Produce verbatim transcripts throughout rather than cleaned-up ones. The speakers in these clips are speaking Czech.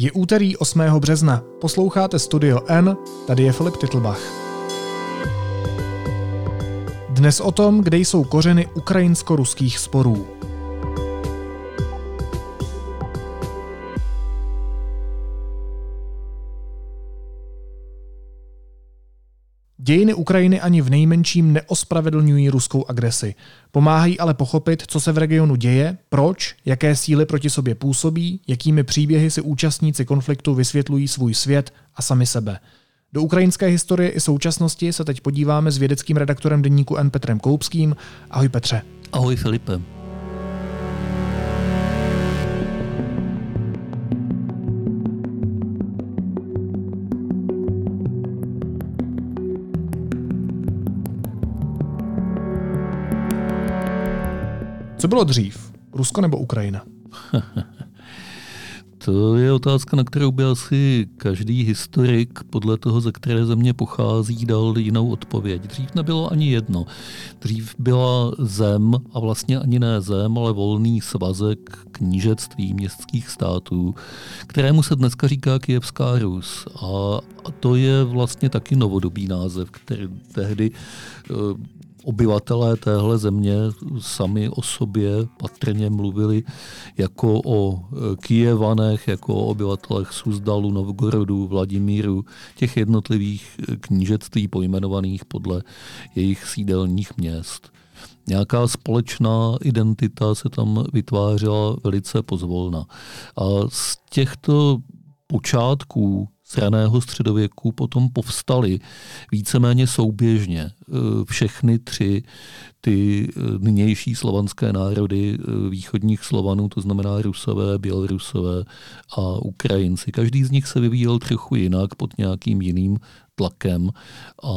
Je úterý osmého března, posloucháte Studio N, tady je Filip Titlbach. Dnes o tom, kde jsou kořeny ukrajinsko-ruských sporů. Dějiny Ukrajiny ani v nejmenším neospravedlňují ruskou agresi. Pomáhají ale pochopit, co se v regionu děje, proč, jaké síly proti sobě působí, jakými příběhy si účastníci konfliktu vysvětlují svůj svět a sami sebe. Do ukrajinské historie i současnosti se teď podíváme s vědeckým redaktorem deníku N Petrem Koupským. Ahoj Petře. Ahoj Filipe. Co bylo dřív? Rusko nebo Ukrajina? To je otázka, na kterou by asi každý historik podle toho, ze které země pochází, dal jinou odpověď. Dřív nebylo ani jedno. Dřív byla zem, a vlastně ani ne zem, ale volný svazek knížectví městských států, kterému se dneska říká Kyjevská Rus. A to je vlastně taky novodobý název, který tehdy obyvatelé téhle země sami o sobě patrně mluvili jako o Kyjevanech, jako o obyvatelech Suzdalu, Novgorodu, Vladimíru, těch jednotlivých knížectví pojmenovaných podle jejich sídelních měst. Nějaká společná identita se tam vytvářela velice pozvolna. A z těchto počátků z raného středověku potom povstaly víceméně souběžně všechny tři ty nynější slovanské národy východních Slovanů, to znamená Rusové, Bělorusové a Ukrajinci. Každý z nich se vyvíjel trochu jinak pod nějakým jiným tlakem a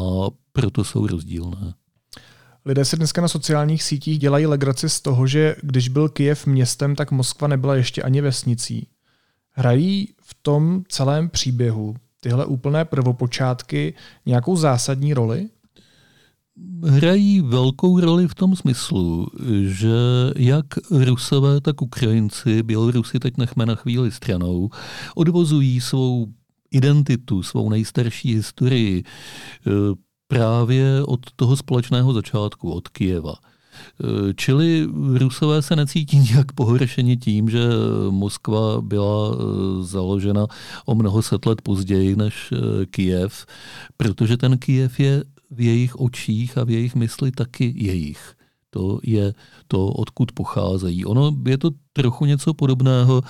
proto jsou rozdílné. Lidé si dneska na sociálních sítích dělají legraci z toho, že když byl Kyjev městem, tak Moskva nebyla ještě ani vesnicí. Hrají v tom celém příběhu tyhle úplné prvopočátky nějakou zásadní roli? Hrají velkou roli v tom smyslu, že jak Rusové, tak Ukrajinci, Bělorusy teď nechme na chvíli stranou, odvozují svou identitu, svou nejstarší historii právě od toho společného začátku, od Kyjeva. Čili Rusové se necítí nějak pohoršeni tím, že Moskva byla založena o mnoho set let později než Kyjev, protože ten Kyjev je v jejich očích a v jejich mysli taky jejich. To je to, odkud pocházejí. Ono je to trochu něco podobného,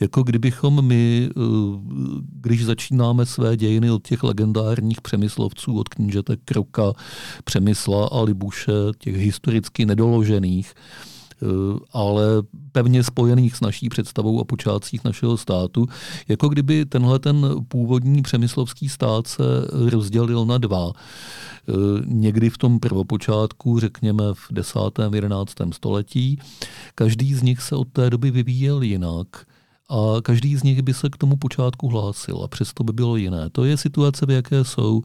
jako kdybychom my, když začínáme své dějiny od těch legendárních Přemyslovců, od knížete Kroka, Přemysla a Libuše, těch historicky nedoložených, ale pevně spojených s naší představou a počátcích našeho státu, jako kdyby tenhle ten původní přemyslovský stát se rozdělil na dva. Někdy v tom prvopočátku, řekněme v desátém jedenáctém století, každý z nich se od té doby vyvíjel jinak a každý z nich by se k tomu počátku hlásil a přesto by bylo jiné. To je situace, v jaké jsou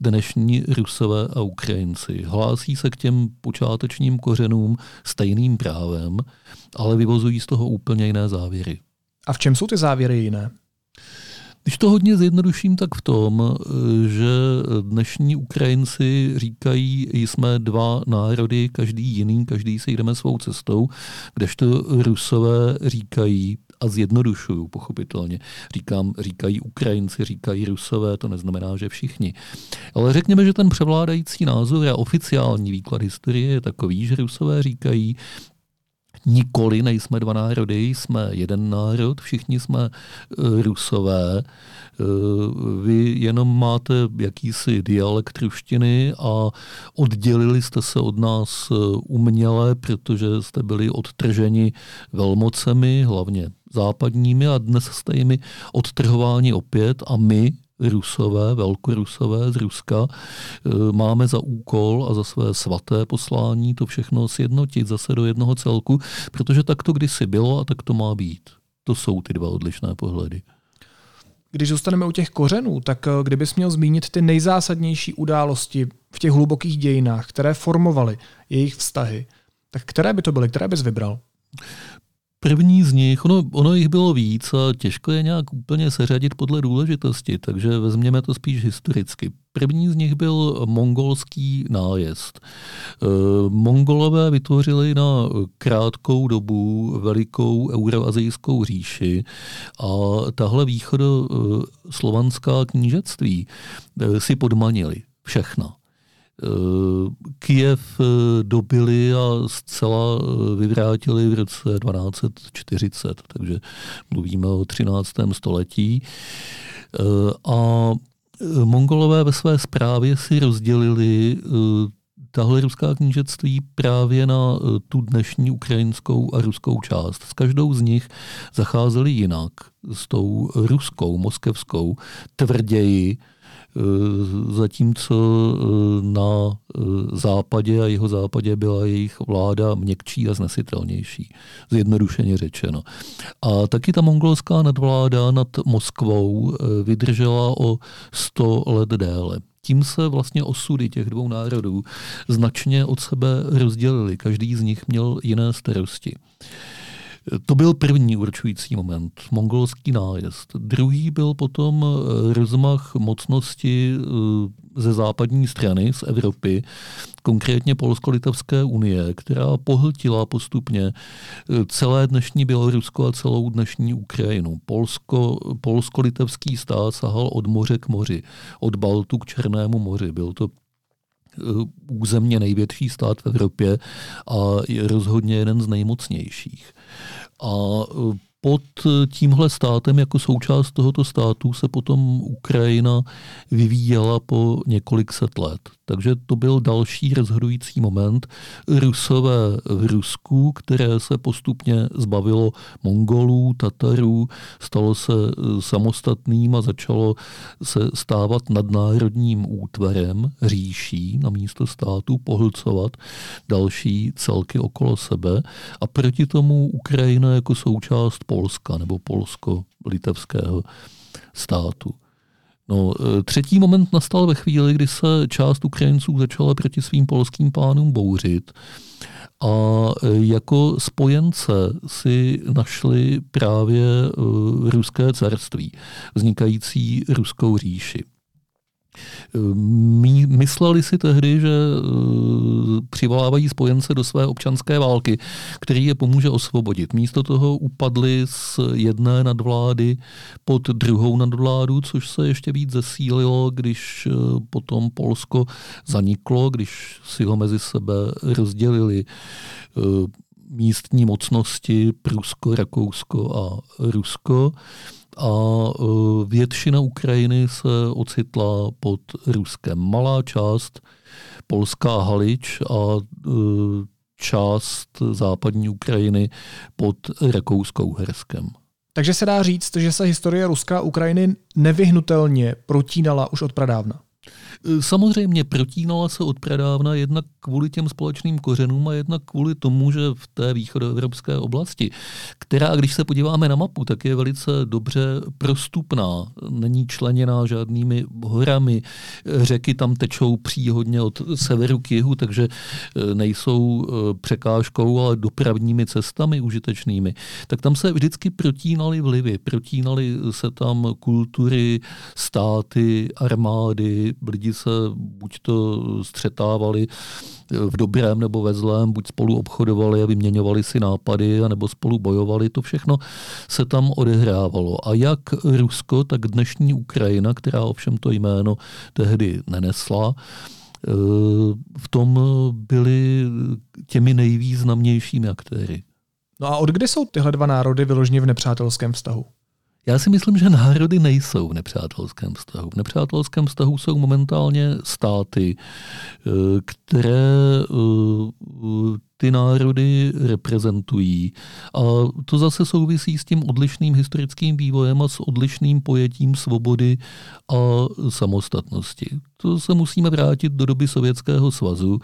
dnešní Rusové a Ukrajinci. Hlásí se k těm počátečním kořenům stejným právem, ale vyvozují z toho úplně jiné závěry. A v čem jsou ty závěry jiné? Když to hodně zjednoduším, tak v tom, že dnešní Ukrajinci říkají, jsme dva národy, každý jiný, každý si jdeme svou cestou, kdežto Rusové říkají, a zjednodušuju pochopitelně, říkám, říkají Ukrajinci, říkají Rusové, to neznamená, že všichni. Ale řekněme, že ten převládající názor a oficiální výklad historie je takový, že Rusové říkají, nikoli nejsme dva národy, jsme jeden národ, všichni jsme Rusové. Vy jenom máte jakýsi dialekt ruštiny a oddělili jste se od nás uměle, protože jste byli odtrženi velmocemi, hlavně západními, a dnes jste jimi odtrhováni opět a my, Rusové, velkorusové z Ruska, máme za úkol a za své svaté poslání to všechno sjednotit zase do jednoho celku, protože tak to kdysi bylo a tak to má být. To jsou ty dva odlišné pohledy. Když zůstaneme u těch kořenů, tak kdybys měl zmínit ty nejzásadnější události v těch hlubokých dějinách, které formovaly jejich vztahy, tak které by to byly, které bys vybral? První z nich, ono, ono jich bylo víc a těžko je nějak úplně seřadit podle důležitosti, takže vezměme to spíš historicky. První z nich byl mongolský nájezd. Mongolové vytvořili na krátkou dobu velikou euroazijskou říši a tahle východoslovanská knížectví si podmanili všechna. Kyjev dobili a zcela vyvrátili v roce dvanáct set čtyřicet, takže mluvíme o třináctém století. A Mongolové ve své správě si rozdělili tahle ruská knížectví právě na tu dnešní ukrajinskou a ruskou část. S každou z nich zacházeli jinak, s tou ruskou, moskevskou, tvrději, zatímco na západě a jeho západě byla jejich vláda měkčí a znesitelnější, zjednodušeně řečeno. A taky ta mongolská nadvláda nad Moskvou vydržela o sto let déle. Tím se vlastně osudy těch dvou národů značně od sebe rozdělily. Každý z nich měl jiné starosti. To byl první určující moment, mongolský nájezd. Druhý byl potom rozmach mocnosti ze západní strany, z Evropy, konkrétně Polsko-Litevské unie, která pohltila postupně celé dnešní Bělorusko a celou dnešní Ukrajinu. Polsko, polsko-litevský stát sahal od moře k moři, od Baltu k Černému moři. Byl to územně největší stát v Evropě a je rozhodně jeden z nejmocnějších. A pod tímhle státem, jako součást tohoto státu, se potom Ukrajina vyvíjela po několik set let. Takže to byl další rozhodující moment. Rusové v Rusku, které se postupně zbavilo Mongolů, Tatarů, stalo se samostatným a začalo se stávat nadnárodním útvarem, říší na místo státu, pohlcovat další celky okolo sebe. A proti tomu Ukrajina jako součást Polska nebo polsko-litevského státu. No, třetí moment nastal ve chvíli, kdy se část Ukrajinců začala proti svým polským pánům bouřit a jako spojence si našli právě ruské carství, vznikající ruskou říši. Mysleli si tehdy, že přivolávají spojence do své občanské války, který je pomůže osvobodit. Místo toho upadli z jedné nadvlády pod druhou nadvládu, což se ještě víc zesílilo, když potom Polsko zaniklo, když si ho mezi sebe rozdělili místní mocnosti Prusko, Rakousko a Rusko. A většina Ukrajiny se ocitla pod Ruskem. Malá část polská Halič a část západní Ukrajiny pod Rakousko-Uherskem. Takže se dá říct, že se historie Ruska a Ukrajiny nevyhnutelně protínala už od pradávna. Samozřejmě protínala se od pradávna jednak kvůli těm společným kořenům a jednak kvůli tomu, že v té východoevropské oblasti, která, když se podíváme na mapu, tak je velice dobře prostupná, není členěná žádnými horami, řeky tam tečou příhodně od severu k jihu, takže nejsou překážkou, ale dopravními cestami užitečnými, tak tam se vždycky protínaly vlivy, protínaly se tam kultury, státy, armády, lidi se buď to střetávali v dobrém nebo ve zlém, buď spolu obchodovali a vyměňovali si nápady, nebo spolu bojovali. To všechno se tam odehrávalo. A jak Rusko, tak dnešní Ukrajina, která ovšem to jméno tehdy nenesla, v tom byly těmi nejvýznamnějšími aktéry. No a od kdy jsou tyhle dva národy vyloženě v nepřátelském vztahu? Já si myslím, že národy nejsou v nepřátelském vztahu. V nepřátelském vztahu jsou momentálně státy, které ty národy reprezentují. A to zase souvisí s tím odlišným historickým vývojem a s odlišným pojetím svobody a samostatnosti. To se musíme vrátit do doby Sovětského svazu,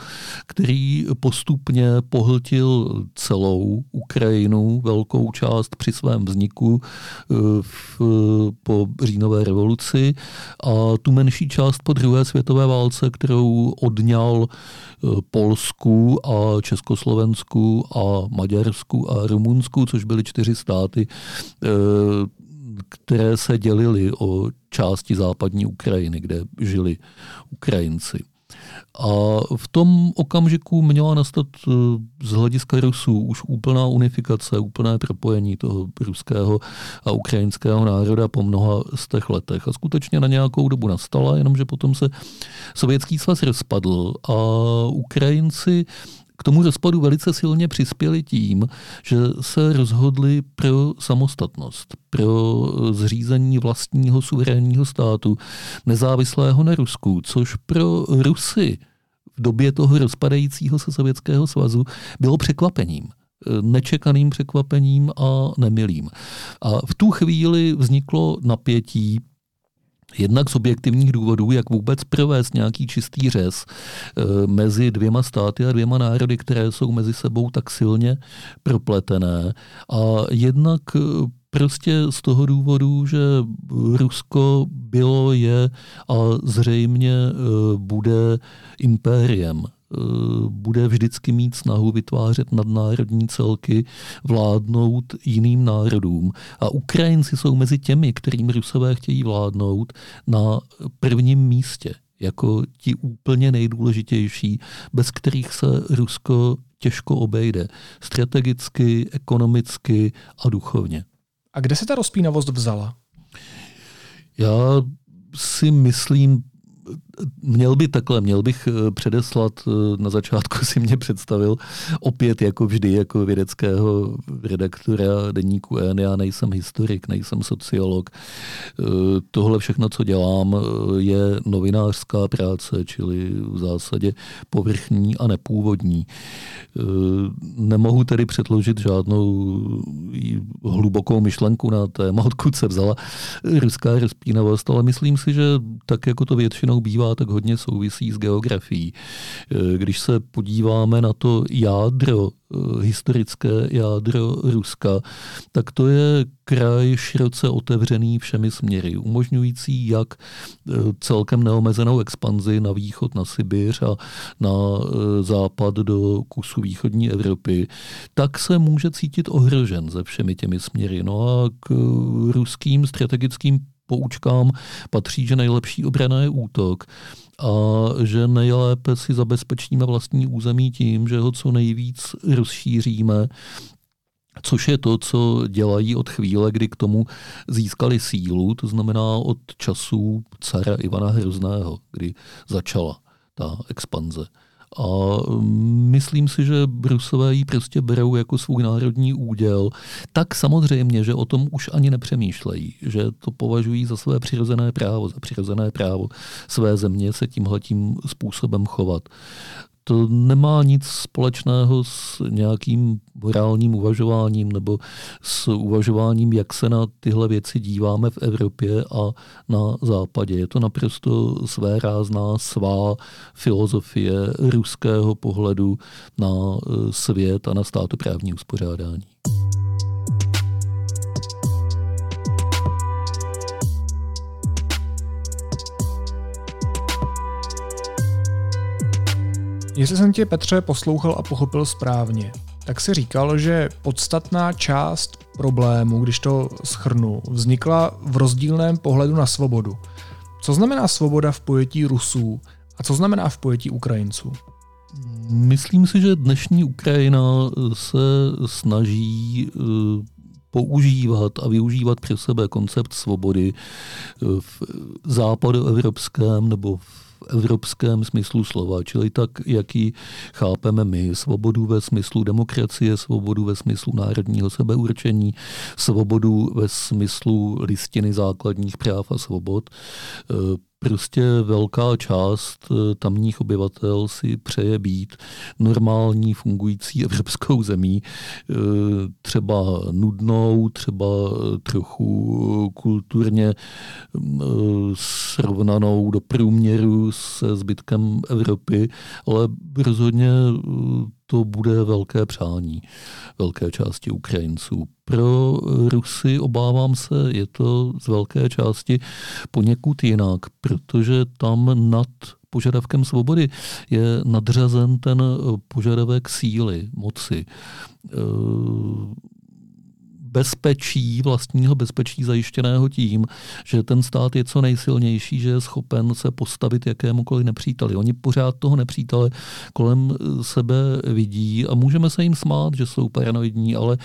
který postupně pohltil celou Ukrajinu, velkou část při svém vzniku v, po říjnové revoluci a tu menší část po druhé světové válce, kterou odňal Polsku a Československu Slovensku a Maďarsku a Rumunsku, což byly čtyři státy, které se dělily o části západní Ukrajiny, kde žili Ukrajinci. A v tom okamžiku měla nastat z hlediska Rusů už úplná unifikace, úplné propojení toho ruského a ukrajinského národa po mnoha z těch letech. A skutečně na nějakou dobu nastala, jenomže potom se Sovětský svaz rozpadl a Ukrajinci k tomu rozpadu velice silně přispěli tím, že se rozhodli pro samostatnost, pro zřízení vlastního suverénního státu, nezávislého na Rusku, což pro Rusy v době toho rozpadajícího se Sovětského svazu bylo překvapením. Nečekaným překvapením a nemilým. A v tu chvíli vzniklo napětí, jednak z objektivních důvodů, jak vůbec provést nějaký čistý řez mezi dvěma státy a dvěma národy, které jsou mezi sebou tak silně propletené. A jednak prostě z toho důvodu, že Rusko bylo, je a zřejmě bude impériem. Bude vždycky mít snahu vytvářet nadnárodní celky, vládnout jiným národům. A Ukrajinci jsou mezi těmi, kterým Rusové chtějí vládnout, na prvním místě, jako ti úplně nejdůležitější, bez kterých se Rusko těžko obejde. Strategicky, ekonomicky a duchovně. A kde se ta rozpínavost vzala? Já si myslím, Měl by takhle, měl bych předeslat, na začátku si mě představil opět jako vždy, jako vědeckého redaktora deníku E N. Já nejsem historik, nejsem sociolog. Tohle všechno, co dělám, je novinářská práce, čili v zásadě povrchní a nepůvodní. Nemohu tedy předložit žádnou hlubokou myšlenku na téma, odkud se vzala ruská rozpínavost, ale myslím si, že tak jako to většinou bývá, tak hodně souvisí s geografií. Když se podíváme na to jádro, historické jádro Ruska, tak to je kraj široce otevřený všemi směry, umožňující jak celkem neomezenou expanzi na východ, na Sibiř a na západ do kusu východní Evropy, tak se může cítit ohrožen ze všemi těmi směry. No a k ruským strategickým poučkám patří, že nejlepší obrana je útok a že nejlépe si zabezpečíme vlastní území tím, že ho co nejvíc rozšíříme, což je to, co dělají od chvíle, kdy k tomu získali sílu, to znamená od časů cara Ivana Hrozného, kdy začala ta expanze. A myslím si, že Rusové ji prostě berou jako svůj národní úděl. Tak samozřejmě, že o tom už ani nepřemýšlejí, že to považují za své přirozené právo, za přirozené právo své země se tímhletím způsobem chovat. To nemá nic společného s nějakým morálním uvažováním nebo s uvažováním, jak se na tyhle věci díváme v Evropě a na Západě. Je to naprosto svérázná, svá filozofie ruského pohledu na svět a na státoprávní uspořádání. Jestli jsem tě, Petře, poslouchal a pochopil správně, tak si říkal, že podstatná část problému, když to shrnu, vznikla v rozdílném pohledu na svobodu. Co znamená svoboda v pojetí Rusů a co znamená v pojetí Ukrajinců? Myslím si, že dnešní Ukrajina se snaží používat a využívat pro sebe koncept svobody v západoevropském nebo v evropském smyslu slova, čili tak, jak ji chápeme my. Svobodu ve smyslu demokracie, svobodu ve smyslu národního sebeurčení, svobodu ve smyslu listiny základních práv a svobod. Prostě velká část tamních obyvatel si přeje být normální fungující evropskou zemí, třeba nudnou, třeba trochu kulturně srovnanou do průměru se zbytkem Evropy, ale rozhodně to bude velké přání velké části Ukrajinců. Pro Rusy, obávám se, je to z velké části poněkud jinak, protože tam nad požadavkem svobody je nadřazen ten požadavek síly, moci. Bezpečí, vlastního bezpečí zajištěného tím, že ten stát je co nejsilnější, že je schopen se postavit jakémukoliv nepříteli. Oni pořád toho nepřítele kolem sebe vidí a můžeme se jim smát, že jsou paranoidní, ale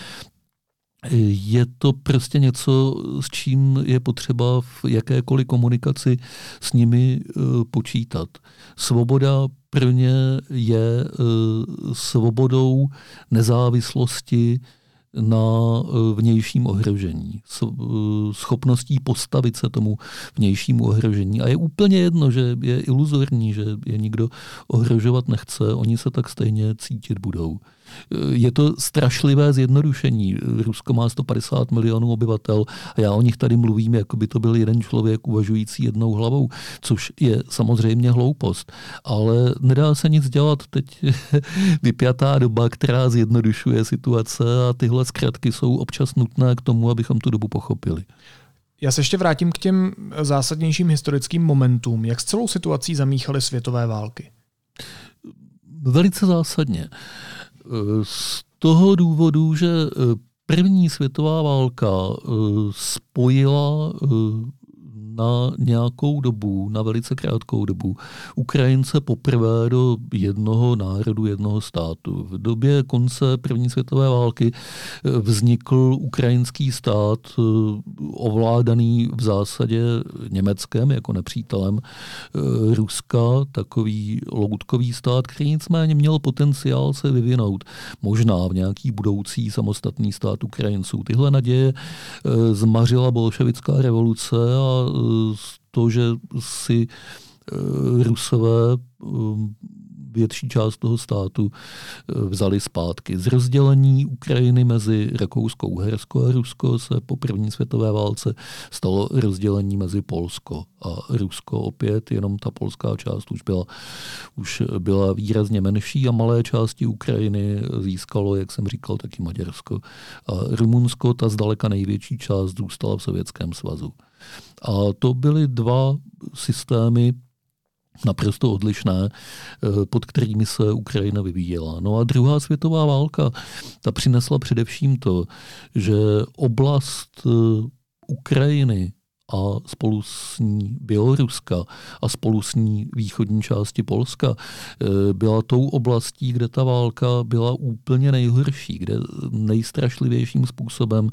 je to prostě něco, s čím je potřeba v jakékoliv komunikaci s nimi počítat. Svoboda prvně je svobodou nezávislosti na vnějším ohrožení, schopností postavit se tomu vnějšímu ohrožení. A je úplně jedno, že je iluzorní, že je nikdo ohrožovat nechce, oni se tak stejně cítit budou. Je to strašlivé zjednodušení. Rusko má sto padesát milionů obyvatel a já o nich tady mluvím, jako by to byl jeden člověk uvažující jednou hlavou, což je samozřejmě hloupost. Ale nedá se nic dělat. Teď vypjatá doba, která zjednodušuje situace a tyhle zkratky jsou občas nutné k tomu, abychom tu dobu pochopili. Já se ještě vrátím k těm zásadnějším historickým momentům. Jak s celou situací zamíchaly světové války? Velice zásadně. Z toho důvodu, že první světová válka spojila na nějakou dobu, na velice krátkou dobu, Ukrajince poprvé do jednoho národu, jednoho státu. V době konce první světové války vznikl ukrajinský stát ovládaný v zásadě Německem jako nepřítelem Ruska, takový loutkový stát, který nicméně měl potenciál se vyvinout. Možná v nějaký budoucí samostatný stát Ukrajinců. Tyhle naděje zmařila bolševická revoluce a to, že si Rusové větší část toho státu vzali zpátky. Z rozdělení Ukrajiny mezi Rakousko-Uhersko a Rusko se po první světové válce stalo rozdělení mezi Polsko a Rusko. Opět jenom ta polská část už byla, už byla výrazně menší a malé části Ukrajiny získalo, jak jsem říkal, taky Maďarsko a Rumunsko. Ta zdaleka největší část zůstala v Sovětském svazu. A to byly dva systémy naprosto odlišné, pod kterými se Ukrajina vyvíjela. No a druhá světová válka, ta přinesla především to, že oblast Ukrajiny a spolu s ní Běloruska a spolu s ní východní části Polska byla tou oblastí, kde ta válka byla úplně nejhorší, kde nejstrašlivějším způsobem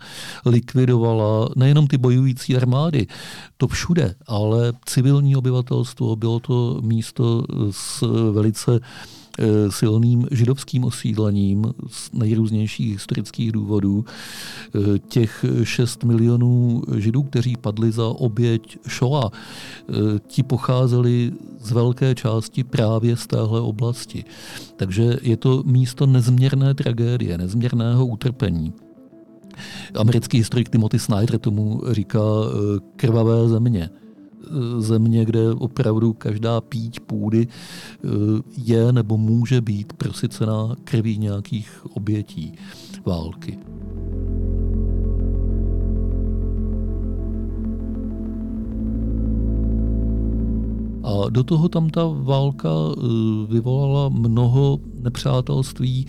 likvidovala nejenom ty bojující armády, to všude, ale civilní obyvatelstvo, bylo to místo s velice silným židovským osídlením z nejrůznějších historických důvodů. Těch šest milionů židů, kteří padli za oběť Šoa, ti pocházeli z velké části právě z téhle oblasti. Takže je to místo nezměrné tragédie, nezměrného utrpení. Americký historik Timothy Snyder tomu říká krvavé země. Země, kde opravdu každá píď půdy je nebo může být prosycená krví nějakých obětí války. A do toho tam ta válka vyvolala mnoho nepřátelství,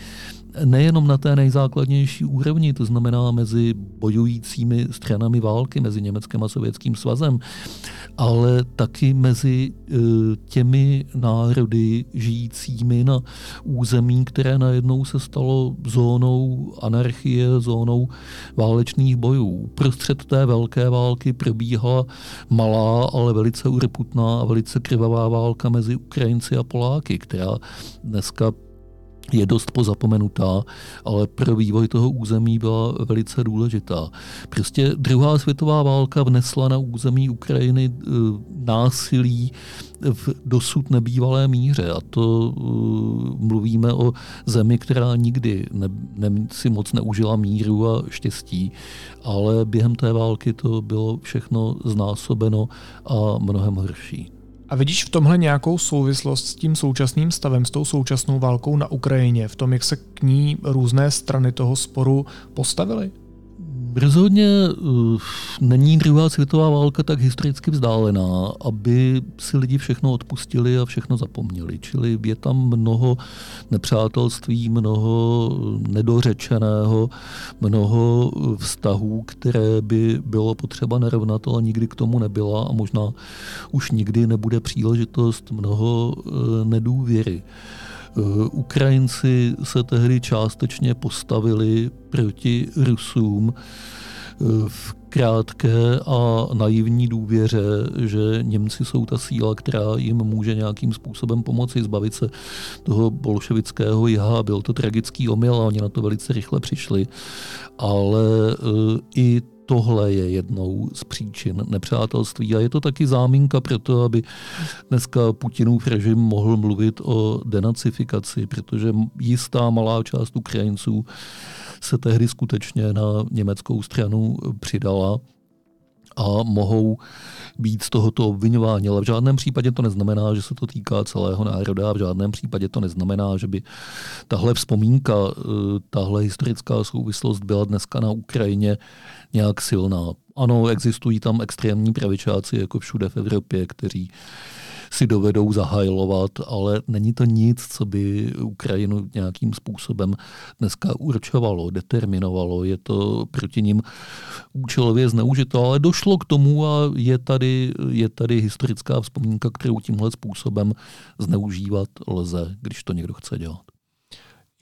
nejenom na té nejzákladnější úrovni, to znamená mezi bojujícími stranami války, mezi Německem a Sovětským svazem, ale taky mezi těmi národy žijícími na území, které najednou se stalo zónou anarchie, zónou válečných bojů. Prostřed té velké války probíhala malá, ale velice urputná a velice krvavá válka mezi Ukrajinci a Poláky, která dneska je dost pozapomenutá, ale pro vývoj toho území byla velice důležitá. Prostě druhá světová válka vnesla na území Ukrajiny násilí v dosud nebývalé míře. A to mluvíme o zemi, která nikdy ne, ne, si moc neužila míru a štěstí, ale během té války to bylo všechno znásobeno a mnohem horší. A vidíš v tomhle nějakou souvislost s tím současným stavem, s tou současnou válkou na Ukrajině, v tom, jak se k ní různé strany toho sporu postavily? Rozhodně není druhá světová válka tak historicky vzdálená, aby si lidi všechno odpustili a všechno zapomněli. Čili je tam mnoho nepřátelství, mnoho nedořečeného, mnoho vztahů, které by bylo potřeba narovnat, ale nikdy k tomu nebyla a možná už nikdy nebude příležitost, mnoho nedůvěry. Ukrajinci se tehdy částečně postavili proti Rusům v krátké a naivní důvěře, že Němci jsou ta síla, která jim může nějakým způsobem pomoci zbavit se toho bolševického jiha. Byl to tragický omyl a oni na to velice rychle přišli, ale i tohle je jednou z příčin nepřátelství a je to taky záminka pro to, aby dneska Putinův režim mohl mluvit o denacifikaci, protože jistá malá část Ukrajinců se tehdy skutečně na německou stranu přidala a mohou být z tohoto obviňováni. Ale v žádném případě to neznamená, že se to týká celého národa a v žádném případě to neznamená, že by tahle vzpomínka, tahle historická souvislost byla dneska na Ukrajině nějak silná. Ano, existují tam extrémní pravičáci, jako všude v Evropě, kteří si dovedou zahajlovat, ale není to nic, co by Ukrajinu nějakým způsobem dneska určovalo, determinovalo, je to proti nim účelově zneužito, ale došlo k tomu a je tady, je tady historická vzpomínka, kterou tímhle způsobem zneužívat lze, když to někdo chce dělat.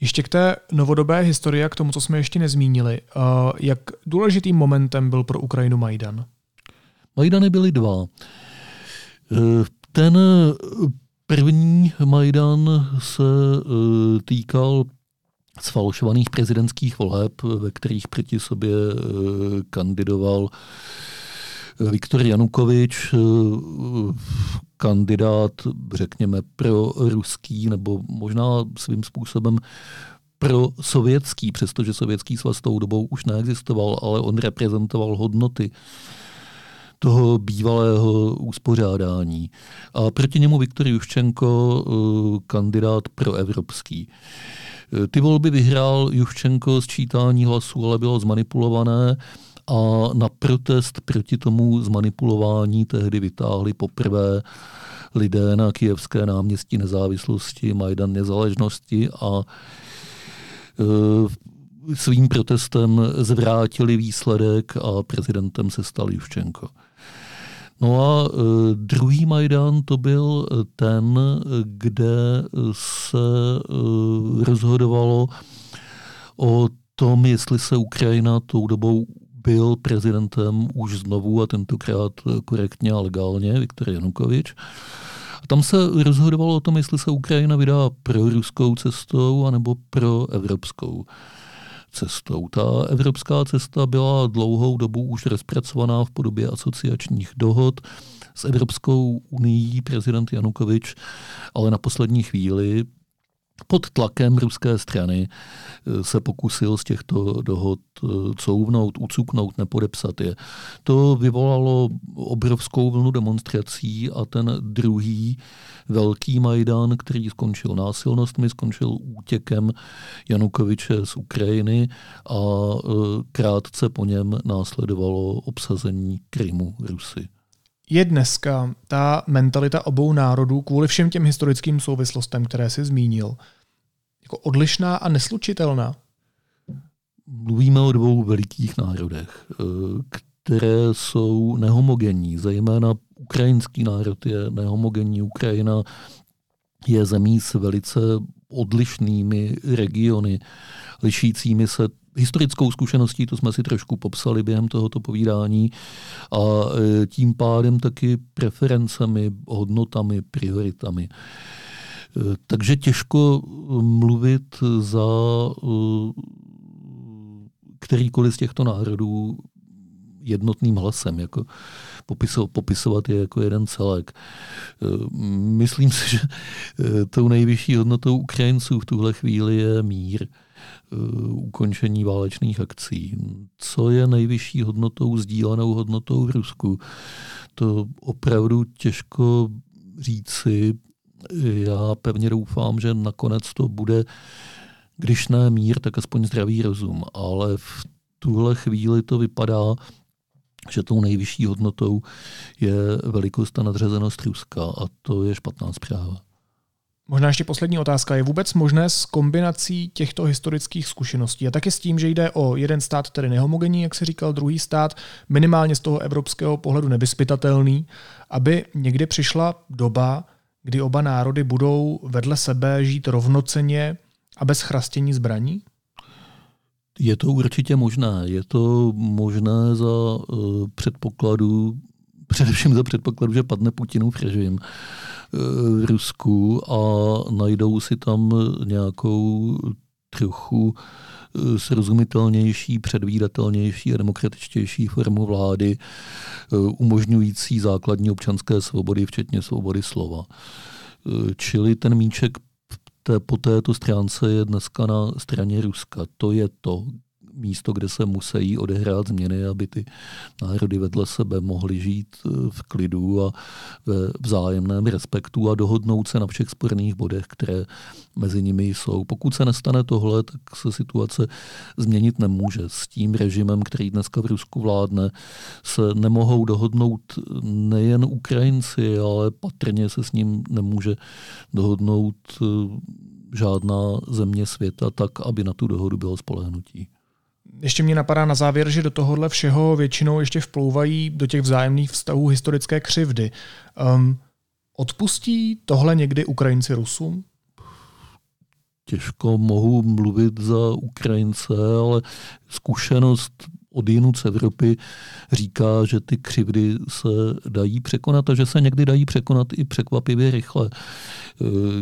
Ještě k té novodobé historii a k tomu, co jsme ještě nezmínili. Jak důležitým momentem byl pro Ukrajinu Majdan? Majdany byly dva. Ten první Majdan se týkal zfalšovaných prezidentských voleb, ve kterých proti sobě kandidoval Viktor Janukovič, kandidát, řekněme, pro ruský nebo možná svým způsobem pro sovětský, přestože Sovětský svaz tou dobou už neexistoval, ale on reprezentoval hodnoty toho bývalého uspořádání. A proti němu Viktor Juščenko, kandidát proevropský. Ty volby vyhrál Juščenko, sčítání hlasů ale bylo zmanipulované a na protest proti tomu zmanipulování tehdy vytáhli poprvé lidé na Kyjevské náměstí nezávislosti, Majdan nezáležnosti a svým protestem zvrátili výsledek a prezidentem se stal Juščenko. No a druhý Majdan to byl ten, kde se rozhodovalo o tom, jestli se Ukrajina tou dobou byl prezidentem už znovu a tentokrát korektně a legálně Viktor Janukovič. Tam se rozhodovalo o tom, jestli se Ukrajina vydá pro ruskou cestou anebo pro evropskou cestou. Ta evropská cesta byla dlouhou dobu už rozpracovaná v podobě asociačních dohod s Evropskou unií, prezident Janukovič, ale na poslední chvíli pod tlakem ruské strany se pokusil z těchto dohod couvnout, ucuknout, nepodepsat je. To vyvolalo obrovskou vlnu demonstrací a ten druhý velký Majdan, který skončil násilnostmi, skončil útěkem Janukoviče z Ukrajiny a krátce po něm následovalo obsazení Krymu Rusy. Je dneska ta mentalita obou národů kvůli všem těm historickým souvislostem, které jsi zmínil, jako odlišná a neslučitelná? Mluvíme o dvou velikých národech, které jsou nehomogenní. Zejména ukrajinský národ je nehomogenní. Ukrajina je zemí s velice odlišnými regiony, lišícími se historickou zkušeností, to jsme si trošku popsali během tohoto povídání, a tím pádem taky preferencemi, hodnotami, prioritami. Takže těžko mluvit za kterýkoliv z těchto národů jednotným hlasem, jako popisovat je jako jeden celek. Myslím si, že tou nejvyšší hodnotou Ukrajinců v tuhle chvíli je mír, ukončení válečných akcí. Co je nejvyšší hodnotou, sdílenou hodnotou v Rusku? To opravdu těžko říci. Já pevně doufám, že nakonec to bude, když ne mír, tak aspoň zdravý rozum. Ale v tuhle chvíli to vypadá, že tou nejvyšší hodnotou je velikost a nadřazenost Ruska a to je špatná zpráva. Možná ještě poslední otázka. Je vůbec možné s kombinací těchto historických zkušeností a taky s tím, že jde o jeden stát, tedy nehomogenní, jak se říkal, druhý stát, minimálně z toho evropského pohledu nevyzpytatelný, aby někdy přišla doba, kdy oba národy budou vedle sebe žít rovnocenně a bez chrastění zbraní? Je to určitě možné. Je to možné za uh, předpokladu, především za předpokladu, že padne Putinův režim v Rusku a najdou si tam nějakou trochu srozumitelnější, předvídatelnější a demokratičtější formu vlády, umožňující základní občanské svobody, včetně svobody slova. Čili ten míček po této stránce je dneska na straně Ruska. To je to místo, kde se musí odehrát změny, aby ty národy vedle sebe mohly žít v klidu a ve vzájemném respektu a dohodnout se na všech sporných bodech, které mezi nimi jsou. Pokud se nestane tohle, tak se situace změnit nemůže. S tím režimem, který dneska v Rusku vládne, se nemohou dohodnout nejen Ukrajinci, ale patrně se s ním nemůže dohodnout žádná země světa tak, aby na tu dohodu bylo spolehnutí. Ještě mě napadá na závěr, že do tohohle všeho většinou ještě vplouvají do těch vzájemných vztahů historické křivdy. Um, odpustí tohle někdy Ukrajinci Rusům? Těžko mohu mluvit za Ukrajince, ale zkušenost odjinud z Evropy říká, že ty křivdy se dají překonat a že se někdy dají překonat i překvapivě rychle.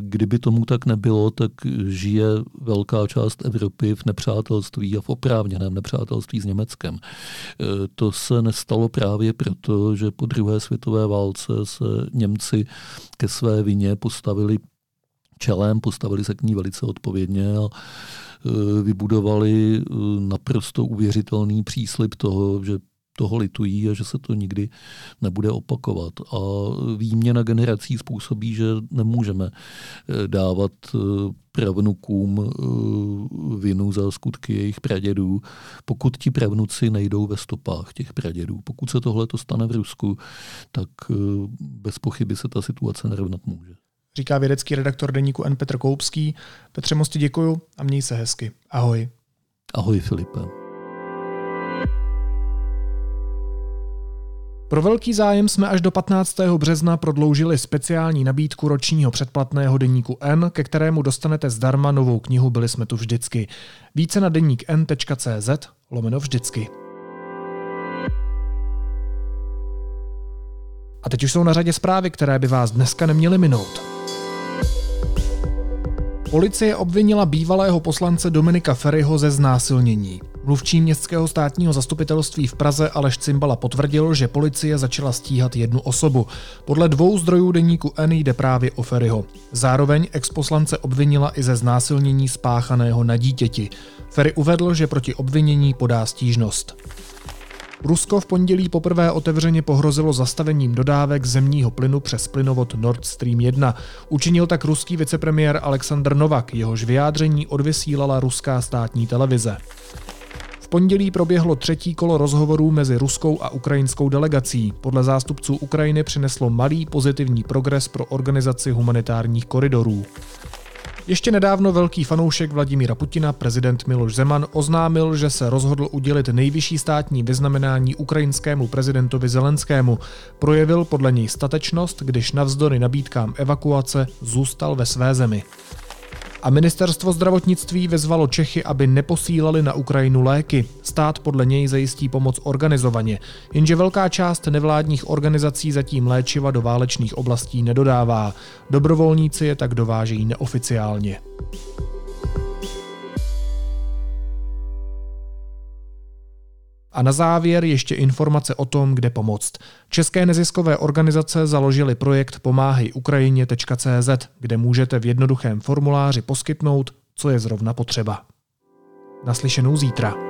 Kdyby tomu tak nebylo, tak žije velká část Evropy v nepřátelství a v oprávněném nepřátelství s Německem. To se nestalo právě proto, že po druhé světové válce se Němci ke své vině postavili čelem, postavili se k ní velice odpovědně a vybudovali naprosto uvěřitelný příslib toho, že toho litují a že se to nikdy nebude opakovat. A výměna generací způsobí, že nemůžeme dávat pravnukům vinu za skutky jejich pradědů, pokud ti pravnuci nejdou ve stopách těch pradědů. Pokud se tohle to stane v Rusku, tak bez pochyby se ta situace narovnat může. Říká vědecký redaktor deníku N Petr Koupský. Petře, moc ti děkuju a měj se hezky. Ahoj. Ahoj, Filipe. Pro velký zájem jsme až do patnáctého března prodloužili speciální nabídku ročního předplatného deníku N, ke kterému dostanete zdarma novou knihu Byli jsme tu vždycky. Více na deník n tečka cé zet lomeno vždycky. A teď už jsou na řadě zprávy, které by vás dneska neměly minout. Policie obvinila bývalého poslance Dominika Feriho ze znásilnění. Mluvčí městského státního zastupitelství v Praze Aleš Cimbala potvrdil, že policie začala stíhat jednu osobu. Podle dvou zdrojů deníku N jde právě o Feriho. Zároveň exposlance obvinila i ze znásilnění spáchaného na dítěti. Feri uvedl, že proti obvinění podá stížnost. Rusko v pondělí poprvé otevřeně pohrozilo zastavením dodávek zemního plynu přes plynovod Nord Stream jedna. Učinil tak ruský vicepremiér Alexander Novak, jehož vyjádření odvysílala ruská státní televize. V pondělí proběhlo třetí kolo rozhovorů mezi ruskou a ukrajinskou delegací. Podle zástupců Ukrajiny přineslo malý pozitivní progres pro organizaci humanitárních koridorů. Ještě nedávno velký fanoušek Vladimíra Putina, prezident Miloš Zeman, oznámil, že se rozhodl udělit nejvyšší státní vyznamenání ukrajinskému prezidentovi Zelenskému. Projevil podle něj statečnost, když navzdory nabídkám evakuace zůstal ve své zemi. A ministerstvo zdravotnictví vyzvalo Čechy, aby neposílali na Ukrajinu léky. Stát podle něj zajistí pomoc organizovaně, jenže velká část nevládních organizací zatím léčiva do válečných oblastí nedodává. Dobrovolníci je tak dovážejí neoficiálně. A na závěr ještě informace o tom, kde pomoct. České neziskové organizace založily projekt Pomahej Ukrajině tečka cé zet, kde můžete v jednoduchém formuláři poskytnout, co je zrovna potřeba. Naslyšenou zítra.